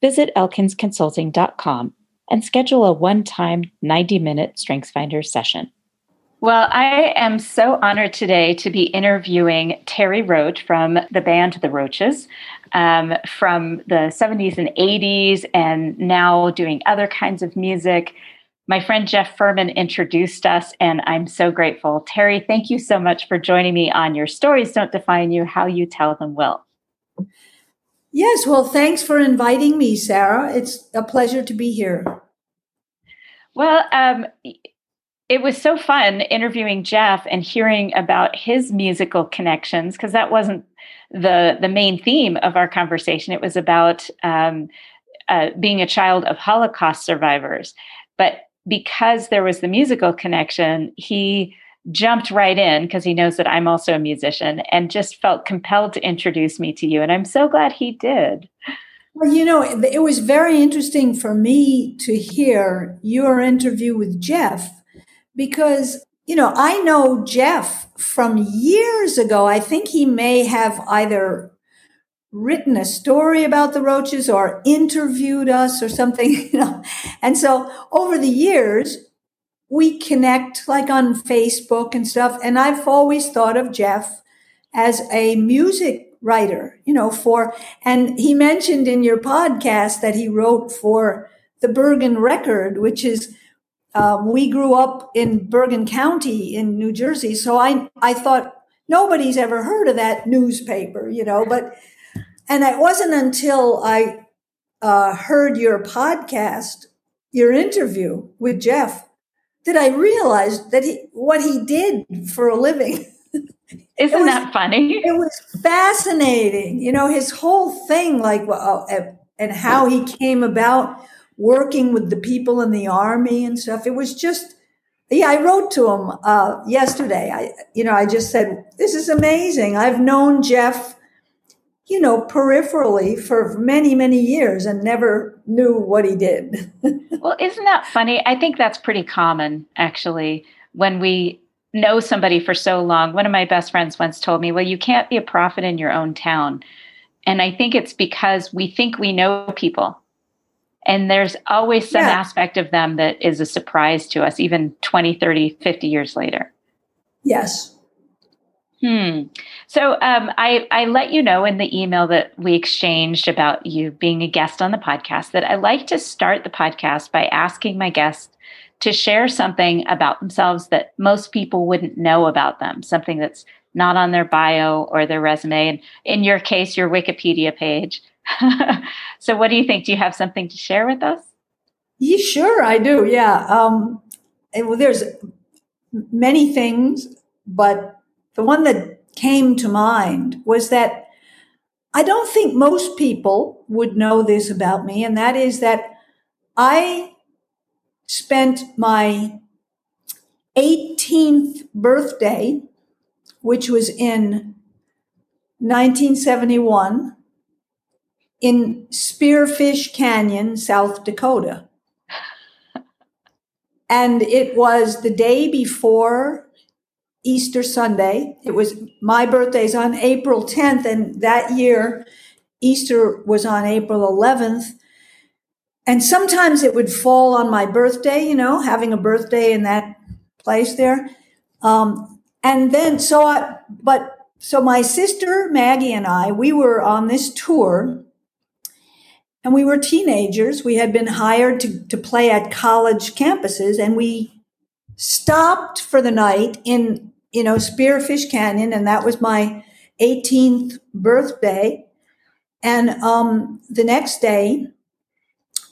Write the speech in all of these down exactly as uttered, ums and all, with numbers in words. visit elkins consulting dot com and schedule a one-time ninety-minute Strengths Finder session. Well, I am so honored today to be interviewing Terry Roach from the band The Roaches, um, from the seventies and eighties, and now doing other kinds of music. My friend Jeff Furman introduced us, and I'm so grateful. Terry, thank you so much for joining me on Your Stories Don't Define You, How You Tell Them Will. Yes, well, thanks for inviting me, Sarah. It's a pleasure to be here. Well, um, it was so fun interviewing Jeff and hearing about his musical connections, because that wasn't the, the main theme of our conversation. It was about um, uh, being a child of Holocaust survivors. But because there was the musical connection, he jumped right in because he knows that I'm also a musician and just felt compelled to introduce me to you. And I'm so glad he did. Well, you know, it, it was very interesting for me to hear your interview with Jeff because, you know, I know Jeff from years ago. I think he may have either written a story about the Roaches or interviewed us or something, you know. And so over the years, we connect like on Facebook and stuff. And I've always thought of Jeff as a music writer, you know, for, and he mentioned in your podcast that he wrote for the Bergen Record, which is, um, we grew up in Bergen County in New Jersey. So I, I thought nobody's ever heard of that newspaper, you know, but, and it wasn't until I uh, heard your podcast, your interview with Jeff, that I realized that he, what he did for a living. Isn't was, that funny? It was fascinating. You know, his whole thing, like, well, and how he came about working with the people in the army and stuff. It was just, yeah, I wrote to him uh, yesterday. I, you know, I just said, this is amazing. I've known Jeff, you know, peripherally for many, many years and never knew what he did. Well, isn't that funny? I think that's pretty common, actually, when we know somebody for so long. One of my best friends once told me, well, you can't be a prophet in your own town. And I think it's because we think we know people. And there's always some yeah. aspect of them that is a surprise to us, even twenty, thirty, fifty years later. Yes. Hmm. So um, I, I let you know in the email that we exchanged about you being a guest on the podcast that I like to start the podcast by asking my guests to share something about themselves that most people wouldn't know about them, something that's not on their bio or their resume, and in your case, your Wikipedia page. So what do you think? Do you have something to share with us? Yeah, sure, I do. Yeah. Um, and, well, there's many things, but the one that came to mind was that I don't think most people would know this about me, and that is that I spent my eighteenth birthday, which was in nineteen seventy-one, in Spearfish Canyon, South Dakota. And it was the day before Easter Sunday. It was my birthday's on April tenth, and that year Easter was on April eleventh. And sometimes it would fall on my birthday, you know, having a birthday in that place there. Um, and then so I, but so my sister Maggie and I, we were on this tour, and we were teenagers. We had been hired to, to play at college campuses, and we stopped for the night in, you know, Spearfish Canyon, and that was my eighteenth birthday. And um, the next day,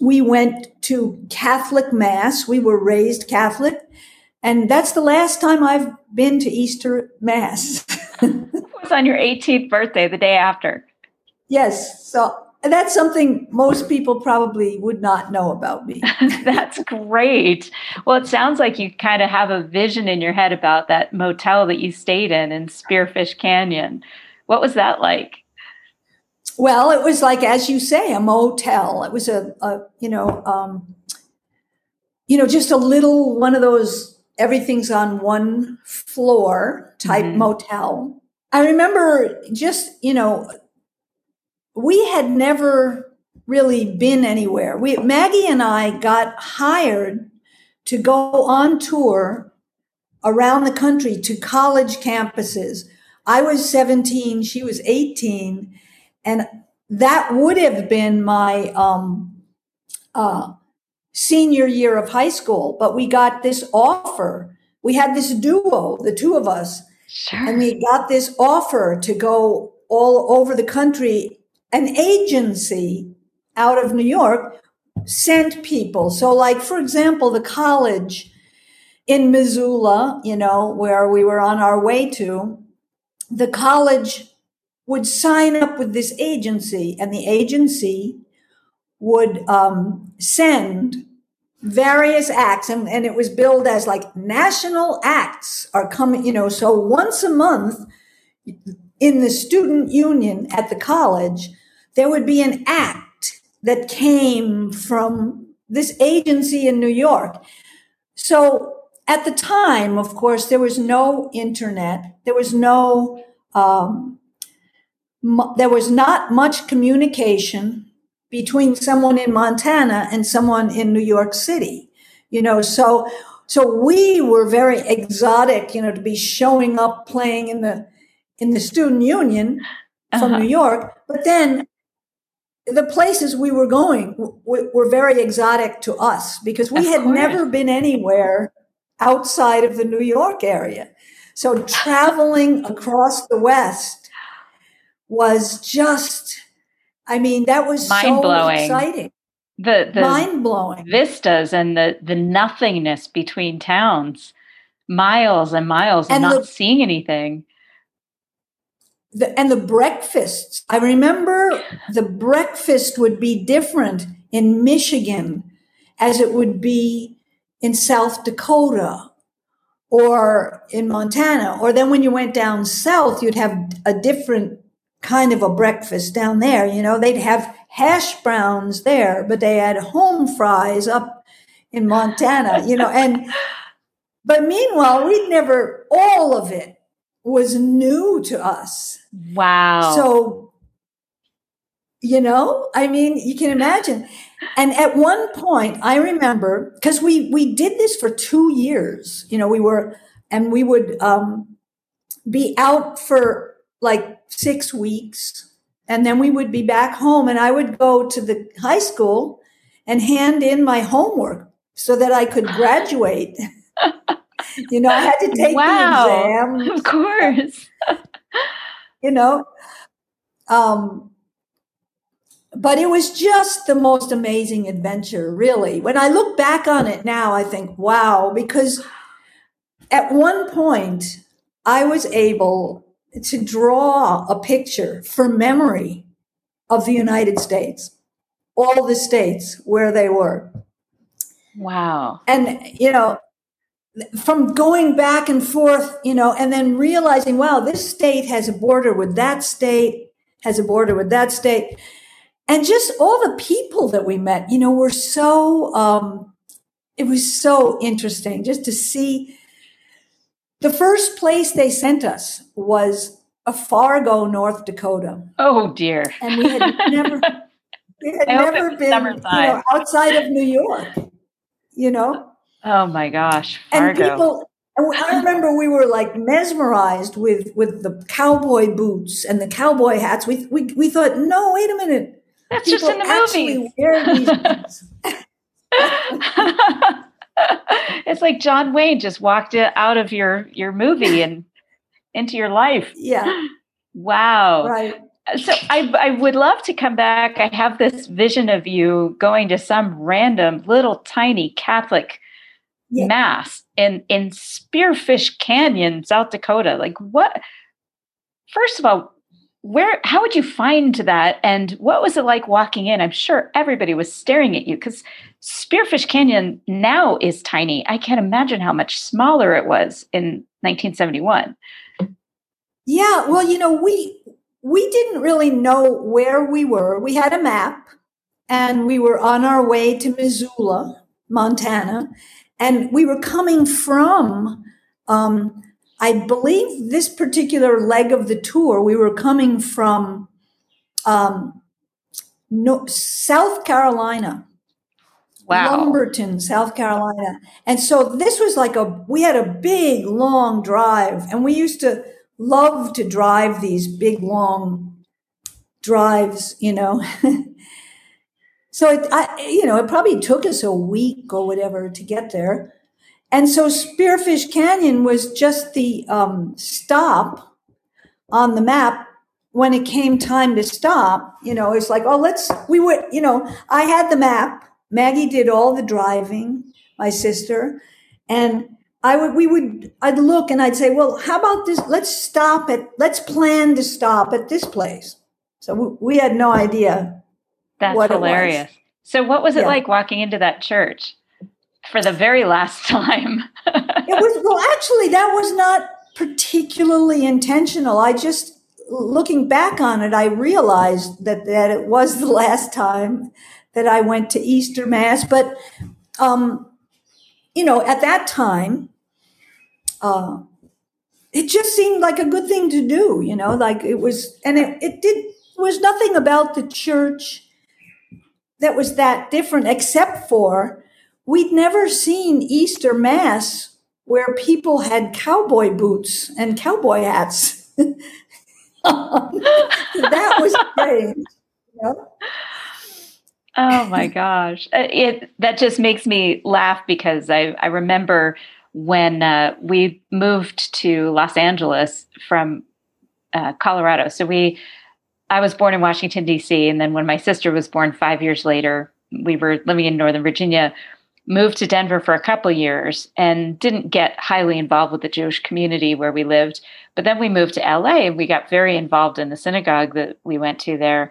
we went to Catholic Mass. We were raised Catholic, and that's the last time I've been to Easter Mass. It was on your eighteenth birthday, the day after. Yes, so that's something most people probably would not know about me. That's great. Well, it sounds like you kind of have a vision in your head about that motel that you stayed in in Spearfish Canyon. What was that like? Well, it was like, as you say, a motel. It was a, a you know, um, you know, just a little one of those everything's on one floor type mm-hmm. motel. I remember just, you know, we had never really been anywhere. We, Maggie and I got hired to go on tour around the country to college campuses. I was seventeen, she was eighteen. And that would have been my um, uh, senior year of high school. But we got this offer. We had this duo, the two of us. Sure. And we got this offer to go all over the country. An agency out of New York sent people. So, like, for example, the college in Missoula, you know, where we were on our way to, the college would sign up with this agency, and the agency would um, send various acts, and, and it was billed as like national acts are coming, you know, so once a month in the student union at the college, there would be an act that came from this agency in New York. So at the time, of course, there was no internet. There was no... Um, There was not much communication between someone in Montana and someone in New York City, you know, so so we were very exotic, you know, to be showing up playing in the in the student union from uh-huh. New York. But then the places we were going w- were very exotic to us because we of had course. never been anywhere outside of the New York area. So traveling across the West was just, I mean, that was so exciting. The, the mind-blowing vistas and the, the nothingness between towns, miles and miles and not seeing anything. The, and the breakfasts. I remember the breakfast would be different in Michigan as it would be in South Dakota or in Montana. Or then when you went down south, you'd have a different kind of a breakfast down there. You know, they'd have hash browns there, but they had home fries up in Montana, you know, and, but meanwhile, we'd never, all of it was new to us. Wow. So, you know, I mean, you can imagine. And at one point I remember, because we, we did this for two years, you know, we were, and we would um, be out for like six weeks. And then we would be back home, and I would go to the high school and hand in my homework so that I could graduate. You know, I had to take wow. the exam. Of course. You know, um, but it was just the most amazing adventure, really. When I look back on it now, I think, wow, because at one point I was able to draw a picture for memory of the United States, all the states where they were. Wow. And, you know, from going back and forth, you know, and then realizing, wow, this state has a border with that state, has a border with that state. And just all the people that we met, you know, were so, um, it was so interesting just to see. The first place they sent us was a Fargo, North Dakota. Oh, dear. And we had never, we had never been you know, outside of New York, you know? Oh, my gosh, Fargo. And people, I remember we were like mesmerized with, with the cowboy boots and the cowboy hats. We, we, we thought, no, wait a minute. That's just in the movie. Wear these things. It's like John Wayne just walked out of your, your movie and into your life. Yeah. Wow. Right. So I, I would love to come back. I have this vision of you going to some random little tiny Catholic yeah. mass in, in Spearfish Canyon, South Dakota. Like what, first of all, where, how would you find that? And what was it like walking in? I'm sure everybody was staring at you because Spearfish Canyon now is tiny. I can't imagine how much smaller it was in nineteen seventy-one. Yeah. Well, you know, we, we didn't really know where we were. We had a map and we were on our way to Missoula, Montana, and we were coming from, um, I believe this particular leg of the tour, we were coming from um, no, South Carolina. Wow. Lumberton, South Carolina. And so this was like a, we had a big, long drive. And we used to love to drive these big, long drives, you know. So, it, I, you know, it probably took us a week or whatever to get there. And so Spearfish Canyon was just the um, stop on the map when it came time to stop. You know, it's like, oh, let's, we would, you know, I had the map. Maggie did all the driving, my sister. And I would, we would, I'd look and I'd say, well, how about this? Let's stop at, let's plan to stop at this place. So we, we had no idea. That's what hilarious. It was. So what was it yeah. like walking into that church? For the very last time. It was, well, actually, that was not particularly intentional. I just, looking back on it, I realized that, that it was the last time that I went to Easter Mass. But, um, you know, at that time, uh, it just seemed like a good thing to do, you know, like it was, and it, it did, was nothing about the church that was that different except for we'd never seen Easter Mass where people had cowboy boots and cowboy hats. That was strange. You know? Oh my gosh. It, that just makes me laugh because I, I remember when uh, we moved to Los Angeles from uh, Colorado. So we, I was born in Washington, D C. And then when my sister was born five years later, we were living in Northern Virginia. Moved to Denver for a couple years and didn't get highly involved with the Jewish community where we lived. But then we moved to L A and we got very involved in the synagogue that we went to there.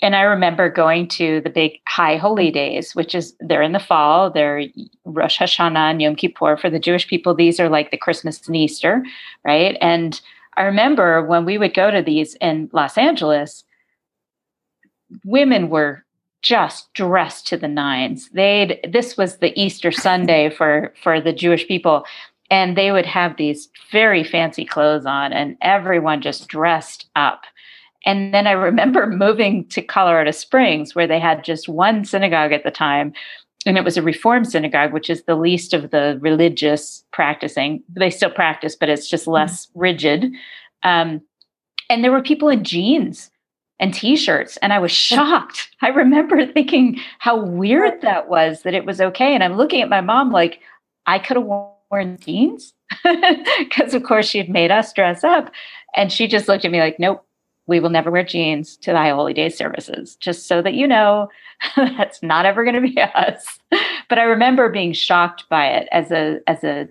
And I remember going to the big High Holy Days, which is they're in the fall. They're Rosh Hashanah and Yom Kippur for the Jewish people. These are like the Christmas and Easter, right? And I remember when we would go to these in Los Angeles, women were just dressed to the nines. They'd, this was the Easter Sunday for, for the Jewish people. And they would have these very fancy clothes on and everyone just dressed up. And then I remember moving to Colorado Springs where they had just one synagogue at the time. And it was a Reform synagogue, which is the least of the religious practicing. They still practice, but it's just less mm-hmm. rigid. Um, and there were people in jeans and t-shirts. And I was shocked. I remember thinking how weird that was, that it was okay. And I'm looking at my mom like, I could have worn jeans because of course she'd made us dress up. And she just looked at me like, nope, we will never wear jeans to the High Holy Day services. Just so that you know, that's not ever going to be us. But I remember being shocked by it as a, as a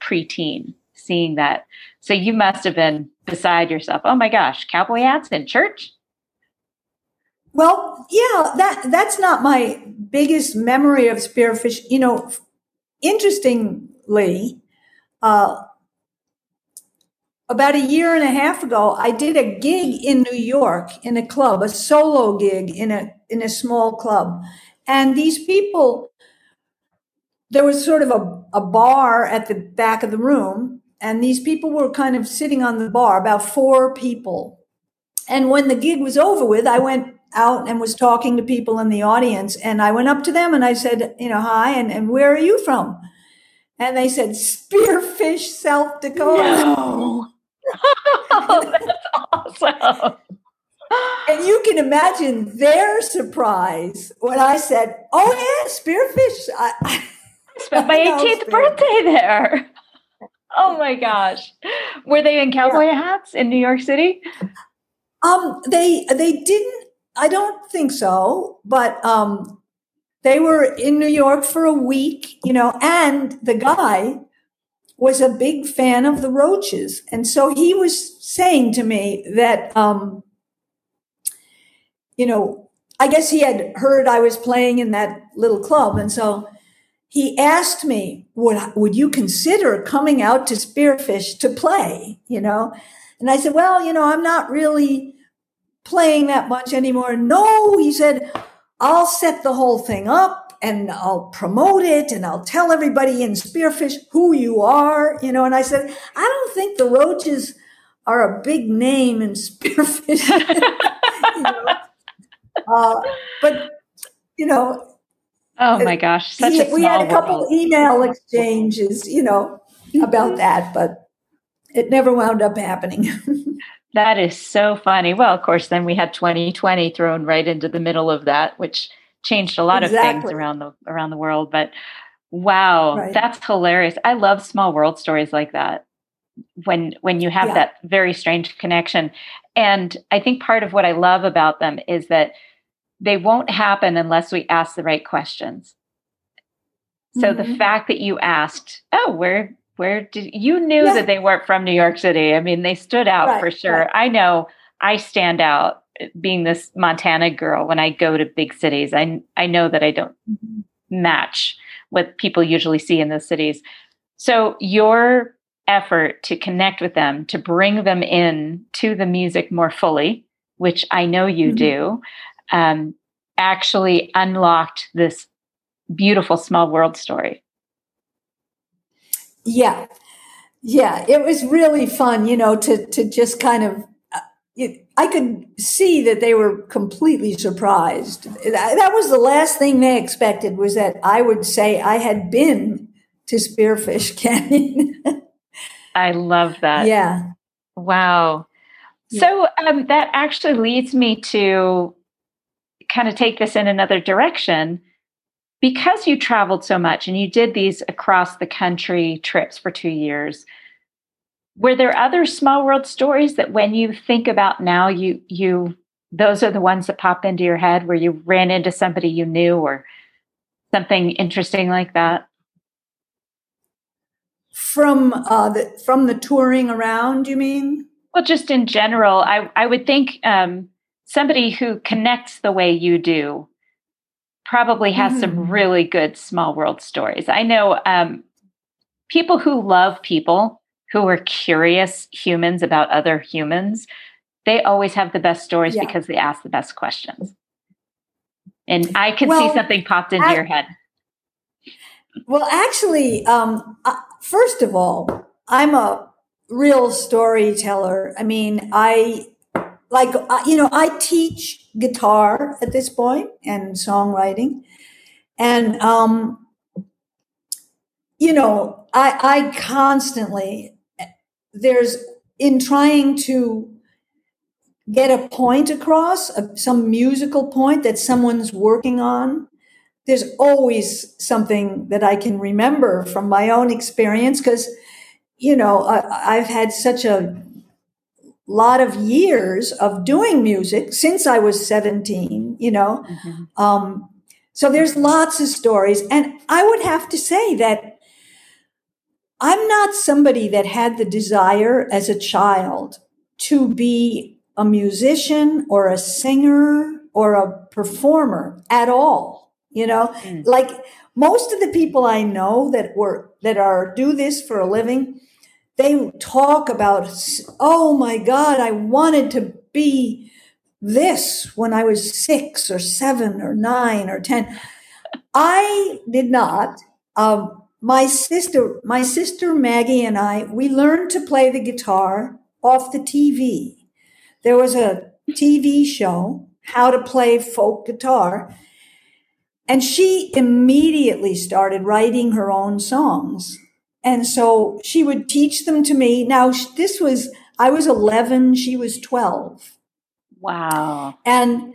preteen, seeing that. So you must have been beside yourself. Oh my gosh, cowboy hats in church? Well, yeah, that that's not my biggest memory of Spearfish. You know, interestingly, uh, about a year and a half ago, I did a gig in New York in a club, a solo gig in a in a small club. And these people, there was sort of a, a bar at the back of the room, and these people were kind of sitting on the bar, about four people. And when the gig was over with, I went out and was talking to people in the audience. And I went up to them and I said, you know, hi, and, and where are you from? And they said, Spearfish, South Dakota. No. Oh, that's awesome. And you can imagine their surprise when I said, oh, yeah, Spearfish. I, I spent my eighteenth birthday there. Oh, my gosh. Were they in cowboy yeah. hats in New York City? Um, they they didn't. I don't think so. But um, they were in New York for a week, you know, and the guy was a big fan of the Roaches. And so he was saying to me that, um, you know, I guess he had heard I was playing in that little club. And so he asked me, would, would you consider coming out to Spearfish to play, you know? And I said, well, you know, I'm not really playing that much anymore. No, he said, I'll set the whole thing up, and I'll promote it, and I'll tell everybody in Spearfish who you are, you know. And I said, I don't think the Roaches are a big name in Spearfish. you know? uh, but, you know. Oh, my gosh. Such he, a small we had a couple world. email exchanges, you know, about that, but it never wound up happening. That is so funny. Well, of course, then we had twenty twenty thrown right into the middle of that, which changed a lot exactly. of things around the around the world, but wow, right. That's hilarious. I love small world stories like that, when when you have yeah. that very strange connection. And I think part of what I love about them is that they won't happen unless we ask the right questions. So mm-hmm. the fact that you asked, oh, where where did you knew yeah. that they weren't from New York City? I mean, they stood out right, for sure. Right. I know I stand out. Being this Montana girl, when I go to big cities, I I know that I don't mm-hmm. match what people usually see in those cities. So your effort to connect with them, to bring them in to the music more fully, which I know you mm-hmm. do, um, actually unlocked this beautiful small world story. Yeah. Yeah. It was really fun, you know, to to just kind of, I could see that they were completely surprised. That was the last thing they expected, was that I would say I had been to Spearfish Canyon. I love that. Yeah. Wow. Yeah. So um, that actually leads me to kind of take this in another direction. Because you traveled so much and you did these across the country trips for two years, were there other small world stories that when you think about now, you you those are the ones that pop into your head, where you ran into somebody you knew or something interesting like that? From uh, the, from the touring around, you mean? Well, just in general, I, I would think um, somebody who connects the way you do probably has mm. some really good small world stories. I know um, people who love people, who are curious humans about other humans, they always have the best stories yeah. because they ask the best questions. And I can well, see something popped into I, your head. Well, actually, um, uh, first of all, I'm a real storyteller. I mean, I like, uh, you know, I teach guitar at this point and songwriting. And, um, you know, I, I constantly, there's in trying to get a point across, a, some musical point that someone's working on, there's always something that I can remember from my own experience, because, you know, I, I've had such a lot of years of doing music since I was seventeen, you know. Mm-hmm. Um, so there's lots of stories. And I would have to say that I'm not somebody that had the desire as a child to be a musician or a singer or a performer at all. You know, mm. like most of the people I know that were, that are, do this for a living, they talk about, oh my God, I wanted to be this when I was six or seven or nine or ten. I did not. Um, My sister, my sister Maggie and I, we learned to play the guitar off the T V. There was a T V show, How to Play Folk Guitar, and she immediately started writing her own songs. And so she would teach them to me. Now, this was, I was eleven, she was twelve. Wow. And,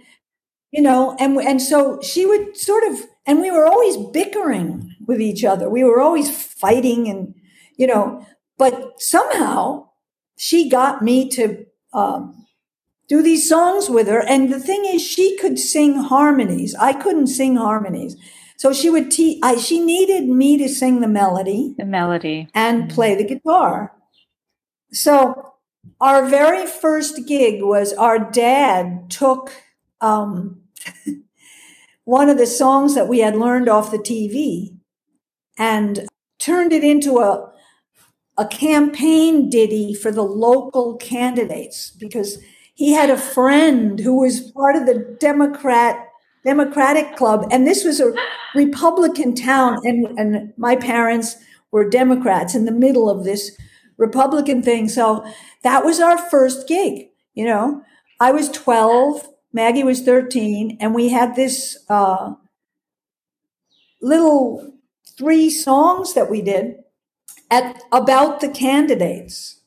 you know, and and so she would sort of, and we were always bickering with each other. We were always fighting and, you know, but somehow she got me to um, do these songs with her. And the thing is, she could sing harmonies. I couldn't sing harmonies. So she would te- I, she needed me to sing the melody, the melody, and play the guitar. So our very first gig was our dad took um, one of the songs that we had learned off the T V and turned it into a a campaign ditty for the local candidates, because he had a friend who was part of the Democrat. Democratic Club. And this was a Republican town. And, and my parents were Democrats in the middle of this Republican thing. So that was our first gig. You know, I was twelve, Maggie was thirteen, and we had this uh, little three songs that we did at about the candidates,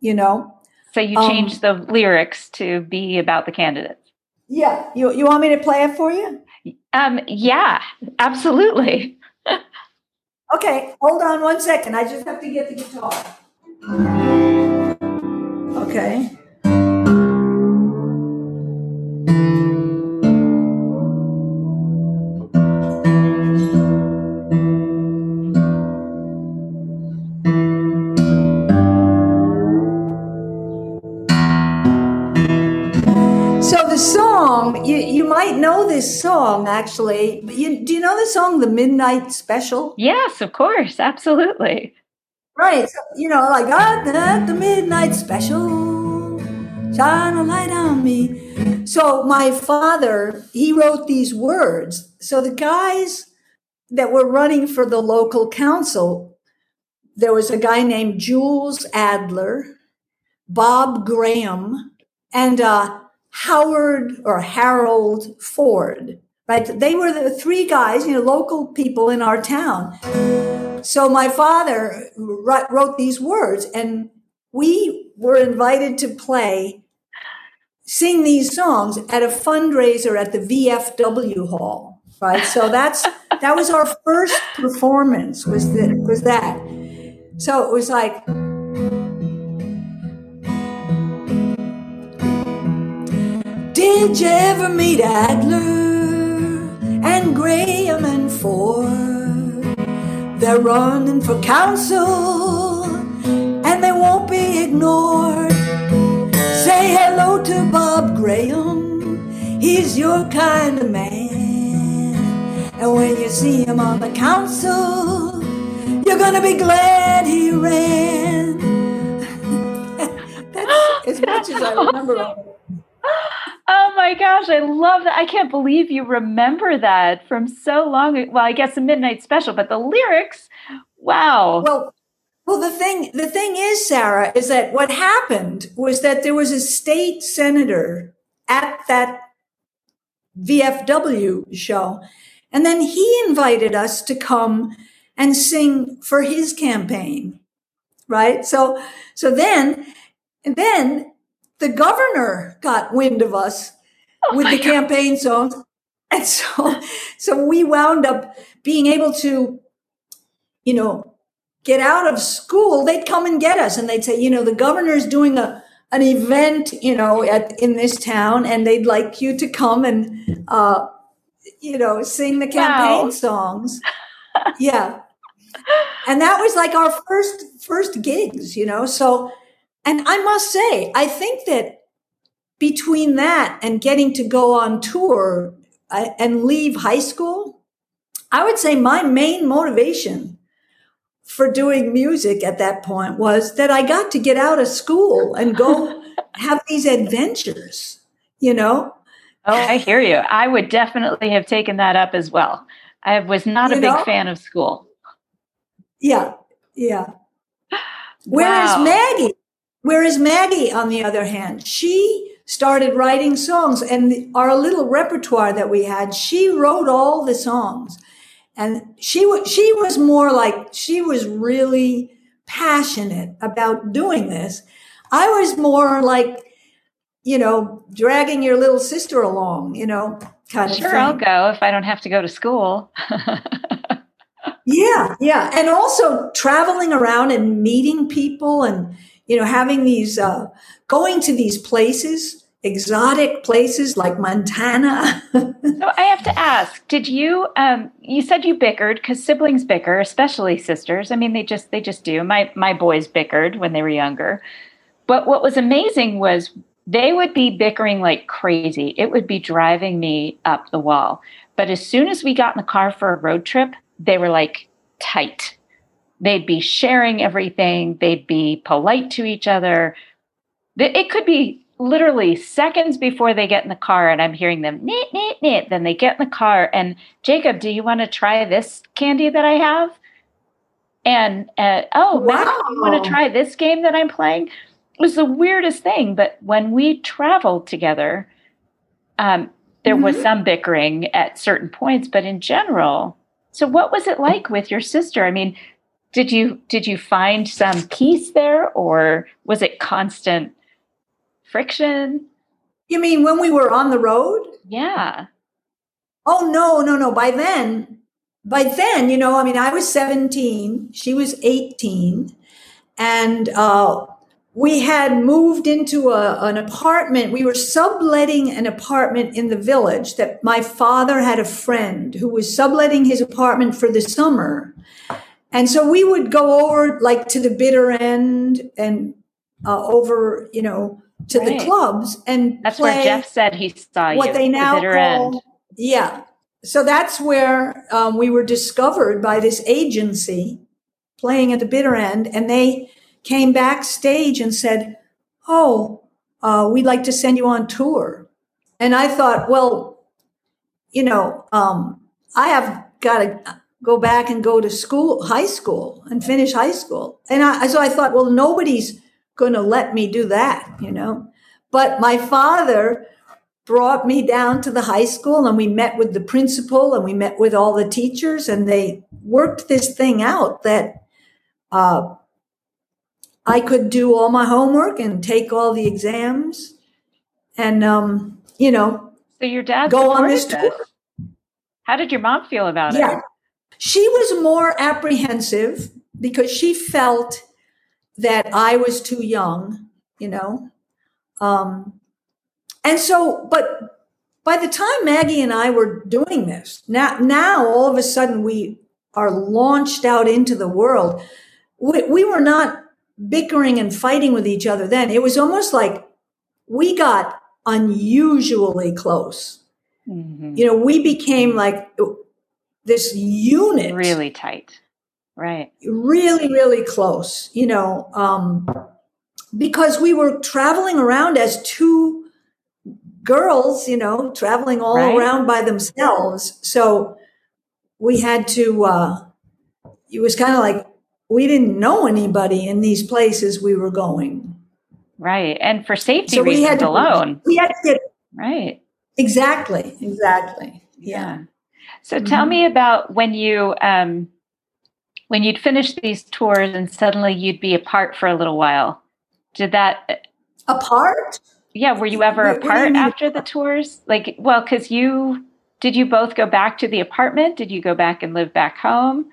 you know. So you changed um, the lyrics to be about the candidates. Yeah. You you want me to play it for you? Um, yeah, absolutely. Okay. Hold on one second. I just have to get the guitar. Okay. You, you might know this song, actually. You, do you know the song, The Midnight Special? Yes, of course. Absolutely. Right. So, you know, like, God, the, the midnight special, shine a light on me. So my father, he wrote these words. So the guys that were running for the local council, there was a guy named Jules Adler, Bob Graham, and uh Howard or Harold Ford, right? They were the three guys, you know, local people in our town. So my father wrote these words, and we were invited to play, sing these songs at a fundraiser at the V F W Hall, right? So that's that was our first performance. Was that? Was that? So it was like. Did you ever meet Adler and Graham and Ford? They're running for council and they won't be ignored. Say hello to Bob Graham, he's your kind of man. And when you see him on the council, you're gonna be glad he ran. That's as much as I remember of it. Oh my gosh, I love that. I can't believe you remember that from so long. Well, I guess the Midnight Special, but the lyrics, wow. Well, well, the thing, the thing is, Sarah, is that what happened was that there was a state senator at that V F W show, and then he invited us to come and sing for his campaign, right? So, so then, and then, the governor got wind of us oh with the campaign God. songs. And so, so we wound up being able to, you know, get out of school. They'd come and get us and they'd say, you know, the governor's doing a, an event, you know, at, in this town, and they'd like you to come and, uh, you know, sing the campaign wow. songs. Yeah. And that was like our first, first gigs, you know, so. And I must say, I think that between that and getting to go on tour and leave high school, I would say my main motivation for doing music at that point was that I got to get out of school and go have these adventures, you know? Oh, I hear you. I would definitely have taken that up as well. I was not you a big know? fan of school. Yeah, yeah. Where wow. is Maggie? Whereas Maggie, on the other hand, she started writing songs, and the, our little repertoire that we had, she wrote all the songs, and she was she was more like she was really passionate about doing this. I was more like, you know, dragging your little sister along, you know, kind of sure, thing. I'll go if I don't have to go to school. Yeah, yeah. And also traveling around and meeting people and, you know, having these, uh, going to these places, exotic places like Montana. So I have to ask, did you, um, you said you bickered, because siblings bicker, especially sisters. I mean, they just, they just do. My, my boys bickered when they were younger. But what was amazing was they would be bickering like crazy. It would be driving me up the wall. But as soon as we got in the car for a road trip, they were like tight. They'd be sharing everything. They'd be polite to each other. It could be literally seconds before they get in the car, and I'm hearing them, neat, neat, neat. Then they get in the car, and Jacob, do you want to try this candy that I have? And, uh, oh, wow. Maggie, you want to try this game that I'm playing? It was the weirdest thing. But when we traveled together, um, there mm-hmm. was some bickering at certain points, but in general. So what was it like with your sister? I mean, did you did you find some peace there, or was it constant friction? You mean when we were on the road? Yeah. Oh, no, no, no. By then, by then, you know, I mean, I was seventeen. She was eighteen. And uh, we had moved into a, an apartment. We were subletting an apartment in the village that my father had a friend who was subletting his apartment for the summer. And so we would go over like to the Bitter End and uh, over, you know, to right. the clubs and that's play where Jeff said he saw you. What they now the Bitter call, End. Yeah. So that's where um, we were discovered by this agency playing at the Bitter End, and they came backstage and said, oh, uh, we'd like to send you on tour. And I thought, well, you know, um, I have got to go back and go to school, high school, and finish high school. And I, so I thought, well, nobody's going to let me do that, you know. But my father brought me down to the high school, and we met with the principal, and we met with all the teachers, and they worked this thing out that uh, I could do all my homework and take all the exams and, um, you know, so your dad go on this tour. How did your mom feel about it? Yeah. She was more apprehensive because she felt that I was too young, you know. Um, and so, but by the time Maggie and I were doing this, now, now all of a sudden we are launched out into the world. We, we were not bickering and fighting with each other then. It was almost like we got unusually close. Mm-hmm. You know, we became like this unit. Really tight. Right. Really, really close, you know, um, because we were traveling around as two girls, you know, traveling all right. around by themselves. So we had to, uh, it was kind of like we didn't know anybody in these places we were going. Right. And for safety so reasons we had to, alone. We had to get, right. Exactly. Exactly. Yeah. yeah. So tell mm-hmm. me about when you, um, when you'd finish these tours and suddenly you'd be apart for a little while. Did that... Apart? Yeah. Were you ever Wait, apart after the tours? Like, well, because you... Did you both go back to the apartment? Did you go back and live back home?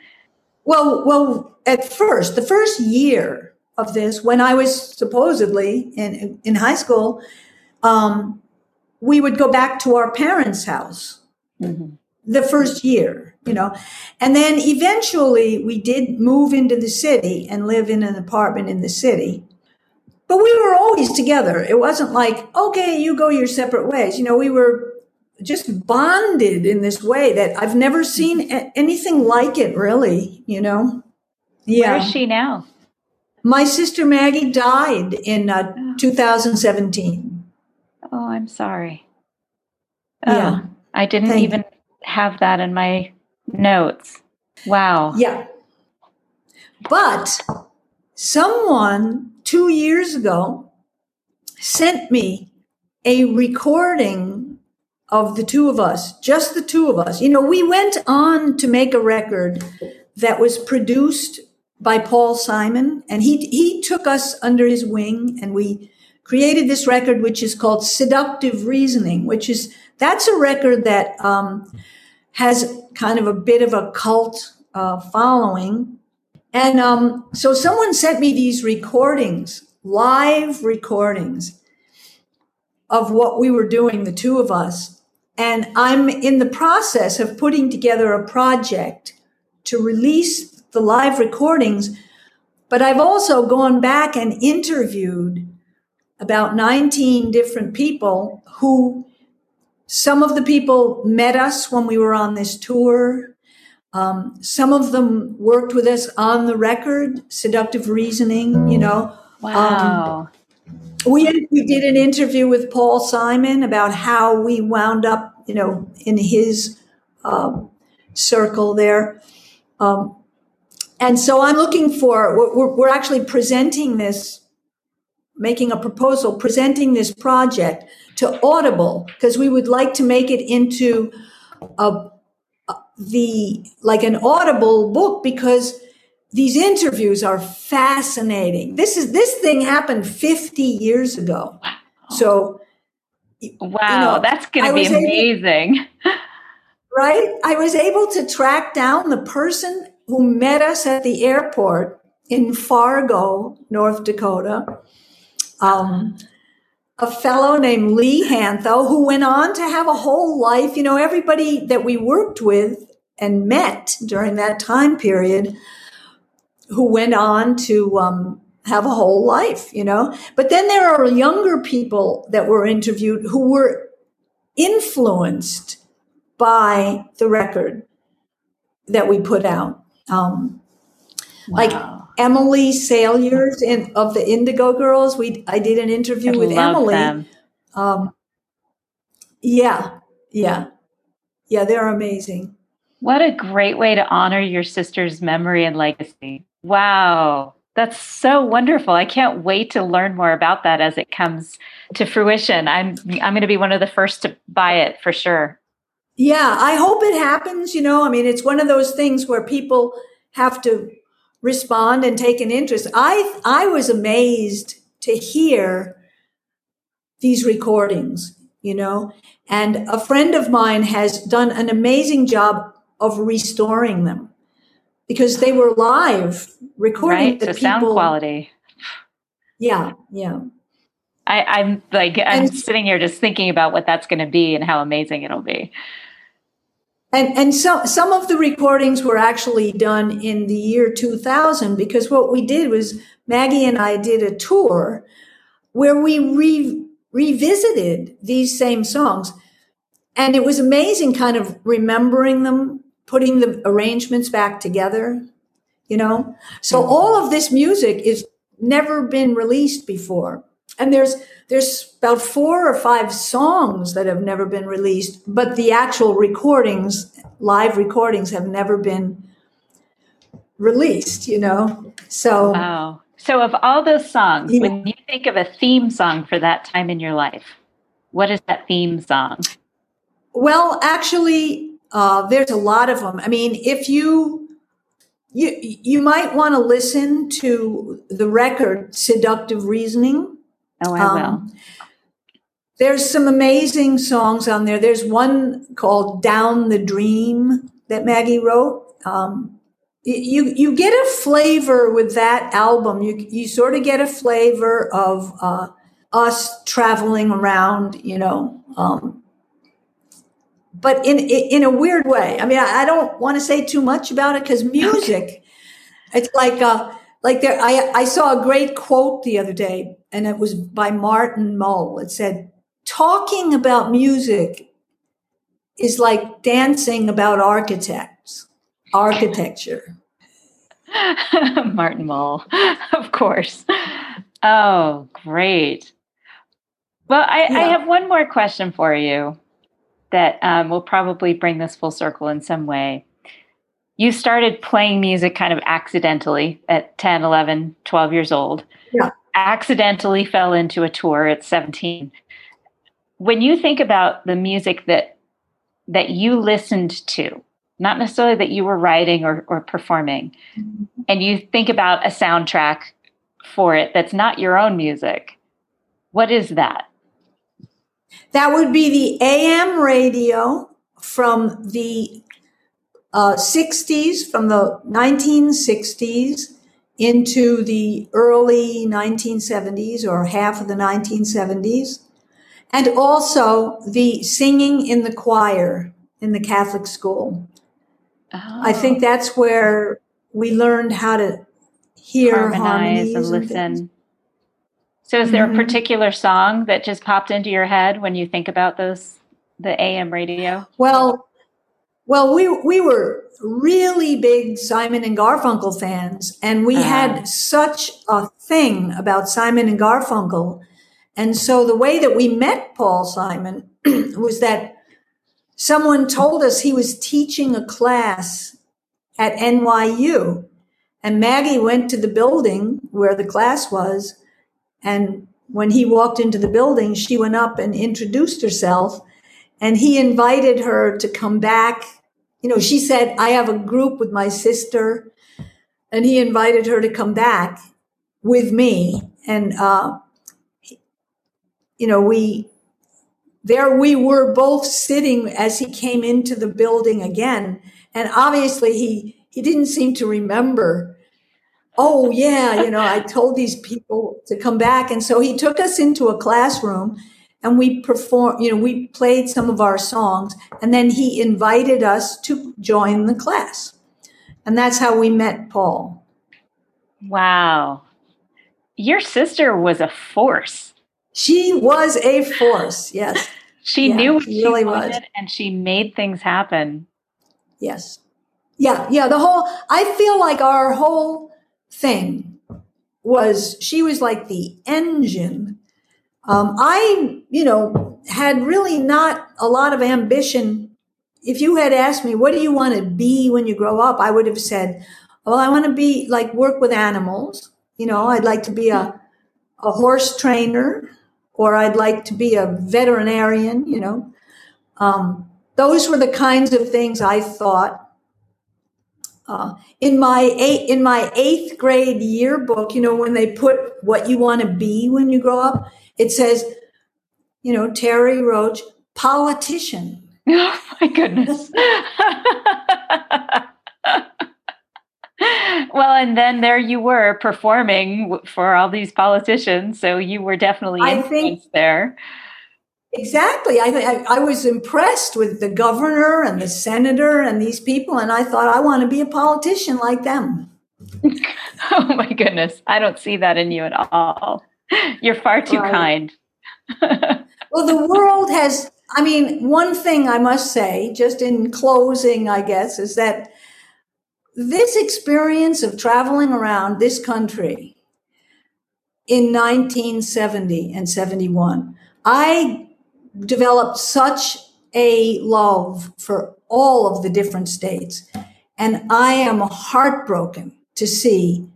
Well, well, at first, the first year of this, when I was supposedly in, in high school, um, we would go back to our parents' house. Mm-hmm. The first year, you know, and then eventually we did move into the city and live in an apartment in the city, but we were always together. It wasn't like, okay, you go your separate ways. You know, we were just bonded in this way that I've never seen a- anything like it really, you know? Yeah. Where is she now? My sister Maggie died in uh, oh. two thousand seventeen. Oh, I'm sorry. Oh, yeah. I didn't Thank even... have that in my notes. Wow. Yeah. But someone two years ago sent me a recording of the two of us, just the two of us. You know, we went on to make a record that was produced by Paul Simon, and he he took us under his wing, and we created this record, which is called Seductive Reasoning, which is, that's a record that um, has kind of a bit of a cult uh, following. And um, so someone sent me these recordings, live recordings of what we were doing, the two of us. And I'm in the process of putting together a project to release the live recordings. But I've also gone back and interviewed about nineteen different people who, some of the people met us when we were on this tour. Um, some of them worked with us on the record, Seductive Reasoning, you know. Wow. Um, we, we did an interview with Paul Simon about how we wound up, you know, in his um, circle there. Um, and so I'm looking for, we're, we're actually presenting this, making a proposal, presenting this project to Audible, because we would like to make it into a, a the like an Audible book, because these interviews are fascinating. This is this thing happened fifty years ago. Wow. So wow, you know, that's going to be amazing. Able, right? I was able to track down the person who met us at the airport in Fargo, North Dakota. Um, a fellow named Lee Hantho, who went on to have a whole life. You know, everybody that we worked with and met during that time period, who went on to um, have a whole life, you know. But then there are younger people that were interviewed who were influenced by the record that we put out. Um, wow. Like Emily Saliers in, of the Indigo Girls. We I did an interview I with Emily. Them. Um, yeah, yeah, yeah. They're amazing. What a great way to honor your sister's memory and legacy. Wow, that's so wonderful. I can't wait to learn more about that as it comes to fruition. I'm I'm going to be one of the first to buy it for sure. Yeah, I hope it happens. You know, I mean, it's one of those things where people have to respond and take an interest. I I was amazed to hear these recordings, you know, and a friend of mine has done an amazing job of restoring them because they were live recording. Right, the sound quality. Yeah, yeah. I, I'm like, I'm and, sitting here just thinking about what that's going to be and how amazing it'll be. And and so, some of the recordings were actually done in the year two thousand, because what we did was Maggie and I did a tour where we re- revisited these same songs. And it was amazing kind of remembering them, putting the arrangements back together, you know. So all of this music is never been released before. And there's there's about four or five songs that have never been released, but the actual recordings, live recordings, have never been released, you know? So wow. So of all those songs, yeah. When you think of a theme song for that time in your life, what is that theme song? Well, actually, uh, there's a lot of them. I mean, if you... You you might want to listen to the record, Seductive Reasoning. Oh, I will. Um, there's some amazing songs on there. There's one called Down the Dream that Maggie wrote. Um, you you get a flavor with that album. You, you sort of get a flavor of uh, us traveling around, you know, um but in in a weird way. I mean, I don't want to say too much about it because music, it's like uh like there. I I saw a great quote the other day, and it was by Martin Mull. It said, "Talking about music is like dancing about architects, architecture." Martin Mull, of course. Oh, great. Well, I, yeah. I have one more question for you that um, will probably bring this full circle in some way. You started playing music kind of accidentally at ten, eleven, twelve years old. Yeah. Accidentally fell into a tour at seventeen. When you think about the music that that you listened to, not necessarily that you were writing or, or performing. Mm-hmm. And you think about a soundtrack for it that's not your own music. What is that? That would be the A M radio from the uh, sixties, from the nineteen sixties into the early nineteen seventies or half of the nineteen seventies. And also the singing in the choir in the Catholic school. Oh. I think that's where we learned how to hear, harmonize, and listen. And so is there mm-hmm. a particular song that just popped into your head when you think about those, the A M radio? Well, well, we we were really big Simon and Garfunkel fans, and we uh-huh. had such a thing about Simon and Garfunkel. And so the way that we met Paul Simon was that someone told us he was teaching a class at N Y U. And Maggie went to the building where the class was. And when he walked into the building, she went up and introduced herself. And he invited her to come back. You know, she said, I have a group with my sister. And he invited her to come back with me. And, uh, you know, we there we were both sitting as he came into the building again. And obviously he he didn't seem to remember. Oh, yeah, you know, I told these people to come back. And so he took us into a classroom and we performed, you know, we played some of our songs. And then he invited us to join the class. And that's how we met Paul. Wow. Your sister was a force. She was a force, yes. She yeah, knew what she really was, and she made things happen. Yes. Yeah, yeah, the whole, I feel like our whole thing was, she was like the engine. Um, I, you know, had really not a lot of ambition. If you had asked me, what do you want to be when you grow up? I would have said, well, I want to be, like, work with animals. You know, I'd like to be a, a horse trainer. Or I'd like to be a veterinarian, you know. Um, those were the kinds of things I thought. Uh, in my eight, in my eighth grade yearbook, you know, when they put what you want to be when you grow up, it says, you know, Terry Roach, politician. Oh, my goodness. Well, and then there you were performing for all these politicians, so you were definitely influenced I think, there. Exactly. I, I I was impressed with the governor and the senator and these people, and I thought, I want to be a politician like them. Oh, my goodness. I don't see that in you at all. You're far too right. kind. Well, the world has, I mean, one thing I must say, just in closing, I guess, is that this experience of traveling around this country in nineteen seventy and seventy-one, I developed such a love for all of the different states. And I am heartbroken to see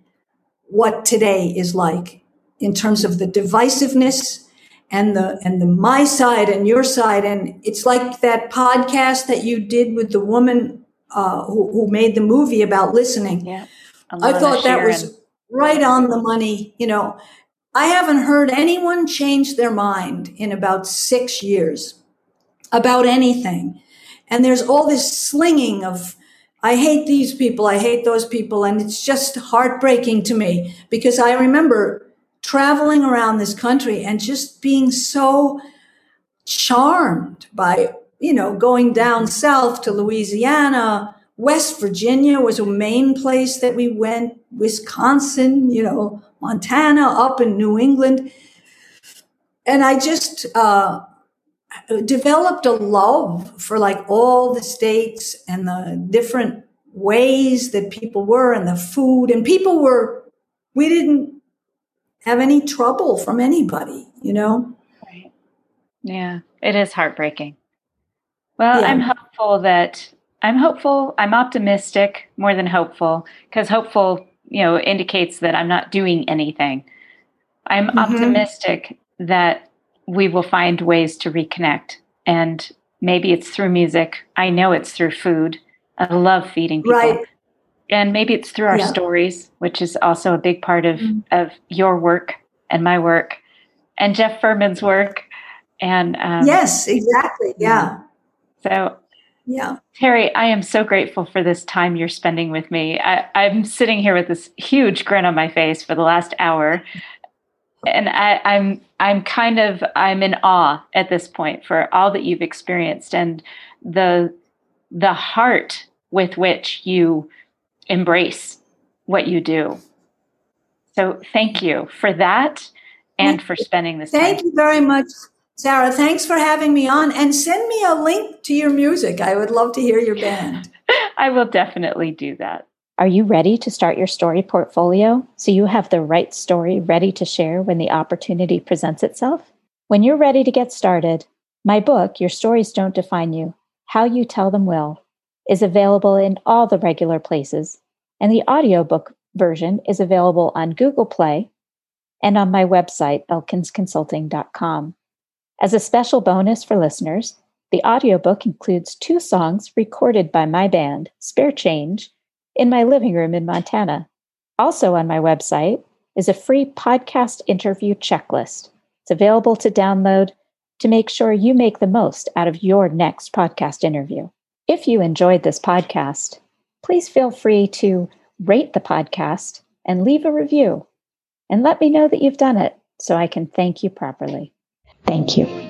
what today is like in terms of the divisiveness and the and the my side and your side. And it's like that podcast that you did with the woman Uh, who, who made the movie about listening. Yeah. I thought that was right on the money. You know, I haven't heard anyone change their mind in about six years about anything. And there's all this slinging of, I hate these people, I hate those people. And it's just heartbreaking to me because I remember traveling around this country and just being so charmed by, you know, going down south to Louisiana, West Virginia was a main place that we went, Wisconsin, you know, Montana, up in New England. And I just uh, developed a love for like all the states and the different ways that people were and the food. And people were, we didn't have any trouble from anybody, you know? Right. Yeah, it is heartbreaking. Well, yeah. I'm hopeful that I'm hopeful. I'm optimistic more than hopeful because hopeful, you know, indicates that I'm not doing anything. I'm mm-hmm. optimistic that we will find ways to reconnect. And maybe it's through music. I know it's through food. I love feeding people. Right. And maybe it's through our yeah. stories, which is also a big part of, mm-hmm. of your work and my work and Jeff Furman's work. And um, yes, exactly. Yeah. So yeah, Terry, I am so grateful for this time you're spending with me. I, I'm sitting here with this huge grin on my face for the last hour. And I, I'm I'm kind of I'm in awe at this point for all that you've experienced and the the heart with which you embrace what you do. So thank you for that and for spending this thank time. Thank you very much, Sarah. Thanks for having me on. And send me a link to your music. I would love to hear your band. I will definitely do that. Are you ready to start your story portfolio so you have the right story ready to share when the opportunity presents itself? When you're ready to get started, my book, Your Stories Don't Define You, How You Tell Them Will, is available in all the regular places, and the audiobook version is available on Google Play and on my website, elkins consulting dot com. As a special bonus for listeners, the audiobook includes two songs recorded by my band, Spare Change, in my living room in Montana. Also on my website is a free podcast interview checklist. It's available to download to make sure you make the most out of your next podcast interview. If you enjoyed this podcast, please feel free to rate the podcast and leave a review and let me know that you've done it so I can thank you properly. Thank you.